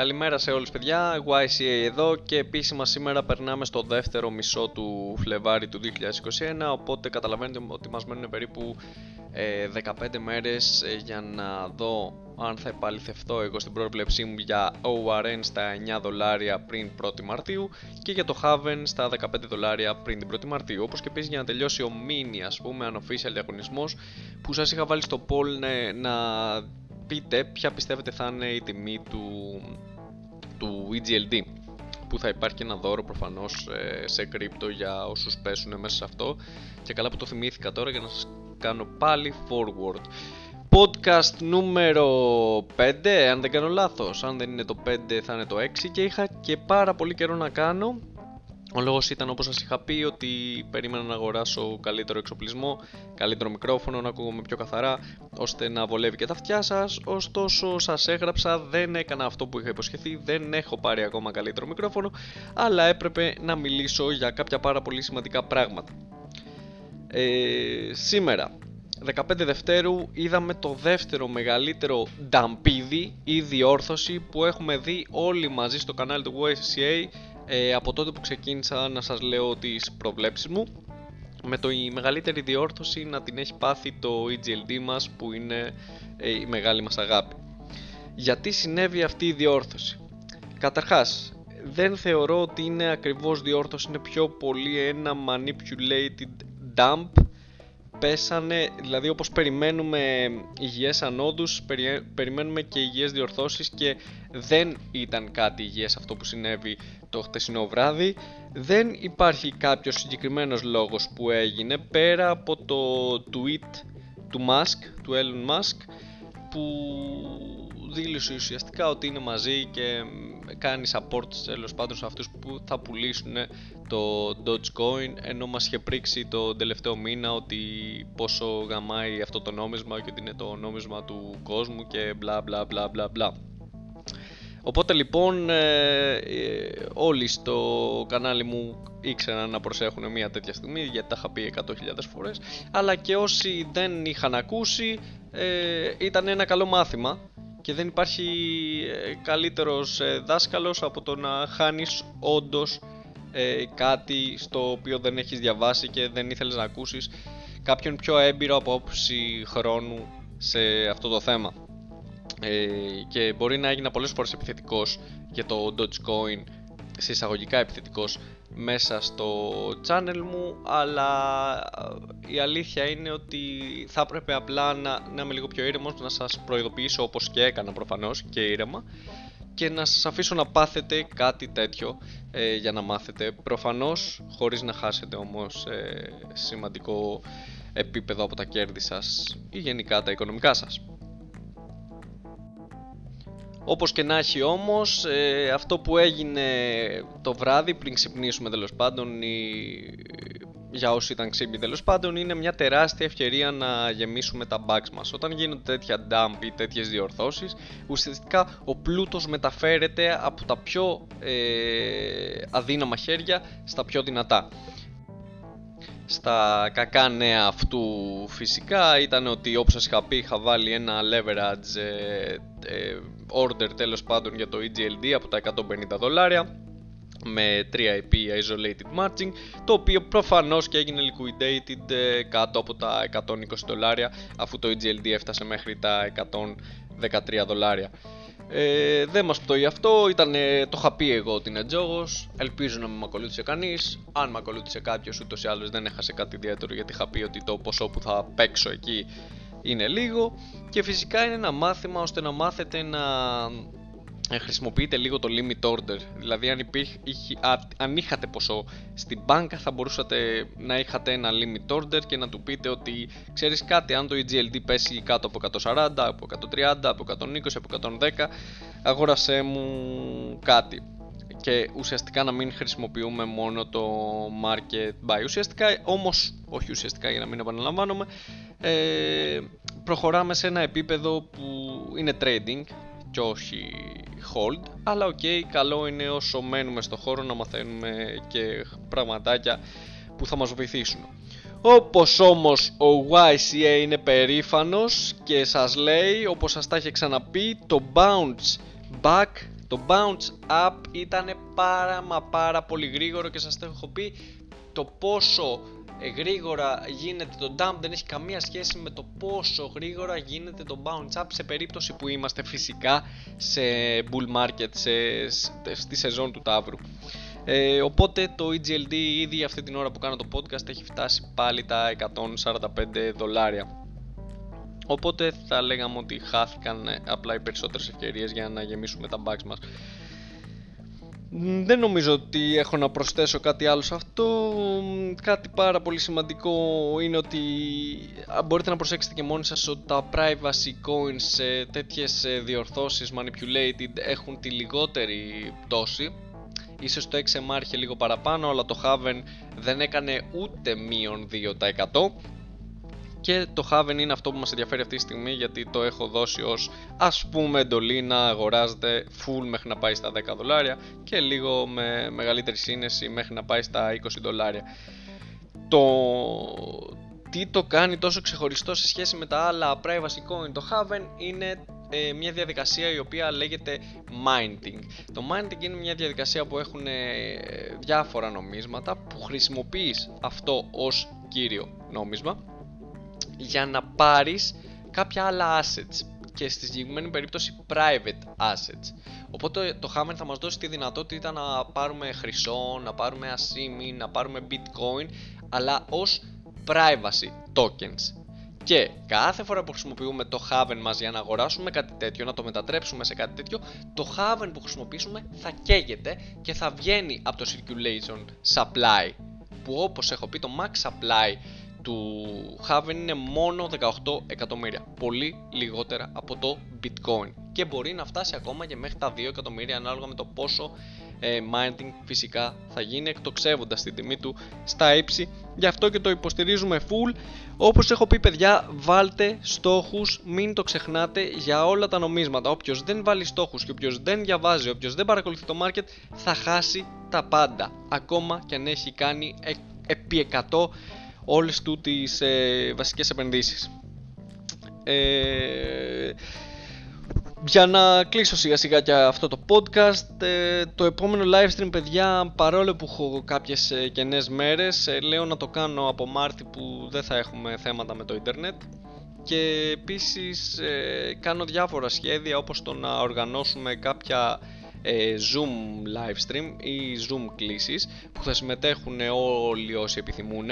Καλημέρα σε όλους παιδιά, YCA εδώ και επίσημα σήμερα περνάμε στο δεύτερο μισό του Φλεβάρι του 2021, οπότε καταλαβαίνετε ότι μας μένουν περίπου 15 μέρες για να δω αν θα επαληθευτώ εγώ στην πρόβλεψή μου για ORN στα $9 πριν 1η Μαρτίου και για το HAVEN στα $15 πριν την 1η Μαρτίου. Όπως και επίσης για να τελειώσει ο μήνυ, ας πούμε, unofficial διαγωνισμός που σας είχα βάλει στο poll να πείτε ποια πιστεύετε θα είναι η τιμή του EGLD, που θα υπάρχει και ένα δώρο προφανώς σε κρύπτο για όσους πέσουν μέσα σε αυτό. Και καλά που το θυμήθηκα τώρα για να σας κάνω πάλι forward. Podcast νούμερο 5, αν δεν κάνω λάθος. Αν δεν είναι το 5 θα είναι το 6 και είχα και πάρα πολύ καιρό να κάνω. Ο λόγος ήταν, όπως σας είχα πει, ότι περίμενα να αγοράσω καλύτερο εξοπλισμό, καλύτερο μικρόφωνο, να ακούγομαι πιο καθαρά, ώστε να βολεύει και τα αυτιά σας. Ωστόσο, σας έγραψα, δεν έκανα αυτό που είχα υποσχεθεί, δεν έχω πάρει ακόμα καλύτερο μικρόφωνο, αλλά έπρεπε να μιλήσω για κάποια πάρα πολύ σημαντικά πράγματα. Σήμερα, 15 Δευτέρου, είδαμε το δεύτερο μεγαλύτερο νταμπίδι ή διόρθωση που έχουμε δει όλοι μαζί στο κανάλι του YCA από τότε που ξεκίνησα να σας λέω τις προβλέψεις μου, με η μεγαλύτερη διόρθωση να την έχει πάθει το EGLD μας, που είναι η μεγάλη μας αγάπη. Γιατί συνέβη αυτή η διόρθωση? Καταρχάς, δεν θεωρώ ότι είναι ακριβώς διόρθωση, είναι πιο πολύ ένα manipulated dump. Πέσανε, δηλαδή όπως περιμένουμε υγιές ανόδους, περιμένουμε και υγιές διορθώσεις και δεν ήταν κάτι υγιές αυτό που συνέβη το χτεσινό βράδυ. Δεν υπάρχει κάποιος συγκεκριμένος λόγος που έγινε πέρα από το tweet του Musk, του Elon Musk, που δήλωσε ουσιαστικά ότι είναι μαζί και κάνει support τέλος πάντων σε αυτούς που θα πουλήσουν το Dogecoin, ενώ μας είχε πρίξει το τελευταίο μήνα ότι πόσο γαμάει αυτό το νόμισμα και ότι είναι το νόμισμα του κόσμου και μπλα μπλα μπλα μπλα μπλα. Οπότε λοιπόν όλοι στο κανάλι μου ήξεραν να προσέχουν μια τέτοια στιγμή, γιατί τα είχα πει 100.000 φορές, αλλά και όσοι δεν είχαν ακούσει, ήταν ένα καλό μάθημα και δεν υπάρχει καλύτερος δάσκαλος από το να χάνεις όντως κάτι στο οποίο δεν έχεις διαβάσει και δεν ήθελες να ακούσεις κάποιον πιο έμπειρο από όψη χρόνου σε αυτό το θέμα. Και μπορεί να έγινα πολλές φορές επιθετικός για το Dogecoin, συσσαγωγικά επιθετικός, μέσα στο channel μου, αλλά η αλήθεια είναι ότι θα έπρεπε απλά να είμαι λίγο πιο ήρεμος, να σας προειδοποιήσω, όπως και έκανα προφανώς και ήρεμα, και να σας αφήσω να πάθετε κάτι τέτοιο για να μάθετε, προφανώς χωρίς να χάσετε όμως σημαντικό επίπεδο από τα κέρδη σας ή γενικά τα οικονομικά σας. Όπως και να έχει όμως, αυτό που έγινε το βράδυ πριν ξυπνήσουμε τέλος πάντων, για όσοι ήταν ξύπνοι τέλος πάντων, είναι μια τεράστια ευκαιρία να γεμίσουμε τα bags μας. Όταν γίνονται τέτοια dump ή τέτοιες διορθώσεις, ουσιαστικά ο πλούτος μεταφέρεται από τα πιο αδύναμα χέρια στα πιο δυνατά. Στα κακά νέα αυτού φυσικά ήταν ότι, όπως σας είχα πει, είχα βάλει ένα leverage order τέλος πάντων για το EGLD από τα $150 με 3IP isolated matching, το οποίο προφανώς και έγινε liquidated κάτω από τα $120 αφού το EGLD έφτασε μέχρι τα $113. Δεν μας πτωεί αυτό, το είχα πει εγώ ότι είναι τζόγος, ελπίζω να μην με ακολούθησε κανείς. Αν με ακολούθησε κάποιος, ούτως ή άλλως δεν έχασε κάτι ιδιαίτερο, γιατί είχα πει ότι το ποσό που θα παίξω εκεί είναι λίγο. Και φυσικά είναι ένα μάθημα ώστε να μάθετε να χρησιμοποιείτε λίγο το limit order. Δηλαδή αν είχατε ποσό στην μπάνκα, θα μπορούσατε να είχατε ένα limit order και να του πείτε ότι, ξέρεις κάτι, αν το EGLD πέσει κάτω από 140, από 130, από 120, από 110, αγόρασέ μου κάτι. Και ουσιαστικά να μην χρησιμοποιούμε μόνο το market buy. Ουσιαστικά όμως, όχι ουσιαστικά για να μην επαναλαμβάνομαι, προχωράμε σε ένα επίπεδο που είναι trading και όχι hold, αλλά ok, καλό είναι όσο μένουμε στο χώρο να μαθαίνουμε και πραγματάκια που θα μας βοηθήσουν. Όπως όμως ο YCA είναι περήφανος και σας λέει, όπως σας τα είχε ξαναπεί, το bounce back Το bounce up ήταν πάρα πολύ γρήγορο και σας το έχω πει το πόσο γρήγορα γίνεται το dump δεν έχει καμία σχέση με το πόσο γρήγορα γίνεται το bounce up σε περίπτωση που είμαστε φυσικά σε bull market, στη σεζόν του ταύρου. Οπότε το EGLD ήδη αυτή την ώρα που κάνω το podcast έχει φτάσει πάλι τα $145. Οπότε θα λέγαμε ότι χάθηκαν απλά οι περισσότερες ευκαιρίες για να γεμίσουμε τα bags μας. Δεν νομίζω ότι έχω να προσθέσω κάτι άλλο σε αυτό. Κάτι πάρα πολύ σημαντικό είναι ότι μπορείτε να προσέξετε και μόνοι σας ότι τα privacy coins, τέτοιες διορθώσεις manipulated, έχουν τη λιγότερη πτώση. Ίσως το XMR είχε λίγο παραπάνω, αλλά το HAVEN δεν έκανε ούτε μείον 2%. Και το HAVEN είναι αυτό που μας ενδιαφέρει αυτή τη στιγμή, γιατί το έχω δώσει ως ας πούμε εντολή να αγοράζετε full μέχρι να πάει στα $10 και λίγο με μεγαλύτερη σύνεση μέχρι να πάει στα $20. Το τι το κάνει τόσο ξεχωριστό σε σχέση με τα άλλα privacy coin το HAVEN είναι μια διαδικασία η οποία λέγεται minting. Το minting είναι μια διαδικασία που έχουν διάφορα νομίσματα που χρησιμοποιείς αυτό ως κύριο νόμισμα για να πάρεις κάποια άλλα assets και στη συγκεκριμένη περίπτωση private assets. Οπότε το HAVEN θα μας δώσει τη δυνατότητα να πάρουμε χρυσό, να πάρουμε ασήμι, να πάρουμε bitcoin, αλλά ως privacy tokens. Και κάθε φορά που χρησιμοποιούμε το HAVEN μας για να αγοράσουμε κάτι τέτοιο, να το μετατρέψουμε σε κάτι τέτοιο, το HAVEN που χρησιμοποιήσουμε θα καίγεται και θα βγαίνει από το circulation supply, που όπως έχω πει το max supply του HAVEN είναι μόνο 18 εκατομμύρια, πολύ λιγότερα από το bitcoin, και μπορεί να φτάσει ακόμα και μέχρι τα 2 εκατομμύρια ανάλογα με το πόσο minting φυσικά θα γίνει, εκτοξεύοντας την τιμή του στα ύψη. Γι' αυτό και το υποστηρίζουμε full. Όπως έχω πει, παιδιά, βάλτε στόχους, μην το ξεχνάτε, για όλα τα νομίσματα. Όποιος δεν βάλει στόχους και όποιος δεν διαβάζει, όποιος δεν παρακολουθεί το market, θα χάσει τα πάντα, ακόμα και αν έχει κάνει επί 100 όλες του τις βασικές επενδύσεις. Για να κλείσω σιγά σιγά και αυτό το podcast, το επόμενο live stream, παιδιά, παρόλο που έχω κάποιες κενές μέρες, λέω να το κάνω από Μάρτη που δεν θα έχουμε θέματα με το ίντερνετ, και επίσης κάνω διάφορα σχέδια, όπως το να οργανώσουμε κάποια Zoom live stream ή Zoom κλήσεις που θα συμμετέχουν όλοι όσοι επιθυμούν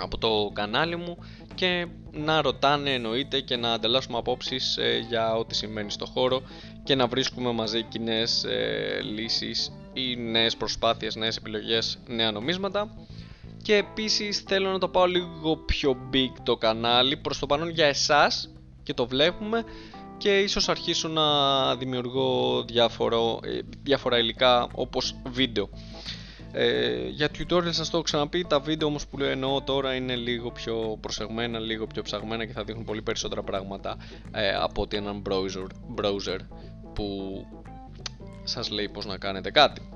από το κανάλι μου και να ρωτάνε, εννοείται, και να ανταλλάσσουμε απόψεις για ό,τι συμβαίνει στο χώρο και να βρίσκουμε μαζί κοινές λύσεις ή νέες προσπάθειες, νέες επιλογές, νέα νομίσματα. Και επίσης θέλω να το πάω λίγο πιο big το κανάλι προς το παρόν για εσάς, και το βλέπουμε, και ίσως αρχίσω να δημιουργώ διάφορα υλικά όπως βίντεο. Για tutorial σας το έχω ξαναπεί, τα βίντεο όμως που εννοώ τώρα είναι λίγο πιο προσεγμένα, λίγο πιο ψαγμένα και θα δείχνουν πολύ περισσότερα πράγματα από ότι έναν browser που σας λέει πως να κάνετε κάτι.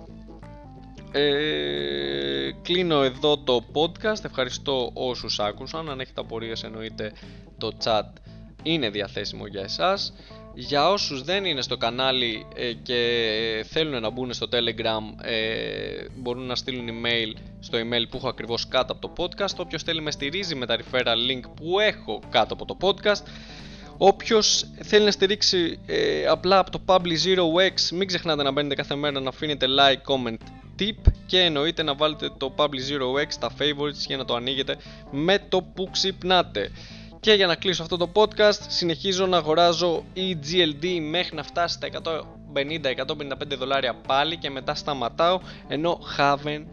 Κλείνω εδώ το podcast, ευχαριστώ όσους άκουσαν. Αν έχετε απορίες, εννοείται το chat είναι διαθέσιμο για εσάς. Για όσους δεν είναι στο κανάλι και θέλουν να μπουν στο Telegram, μπορούν να στείλουν email στο email που έχω ακριβώς κάτω από το podcast. Όποιος θέλει με στηρίζει με τα referral link που έχω κάτω από το podcast. Όποιος θέλει να στηρίξει απλά από το Publish0x, μην ξεχνάτε να μπαίνετε κάθε μέρα, να αφήνετε like, comment, tip, και εννοείται να βάλετε το Publish0x στα favorites για να το ανοίγετε με το που ξυπνάτε. Και για να κλείσω αυτό το podcast, συνεχίζω να αγοράζω EGLD μέχρι να φτάσει στα $150-$155 πάλι και μετά σταματάω, ενώ HAVEN,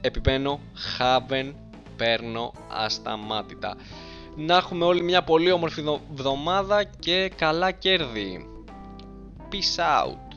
επιμένω, HAVEN παίρνω ασταμάτητα. Να έχουμε όλοι μια πολύ όμορφη εβδομάδα και καλά κέρδη. Peace out.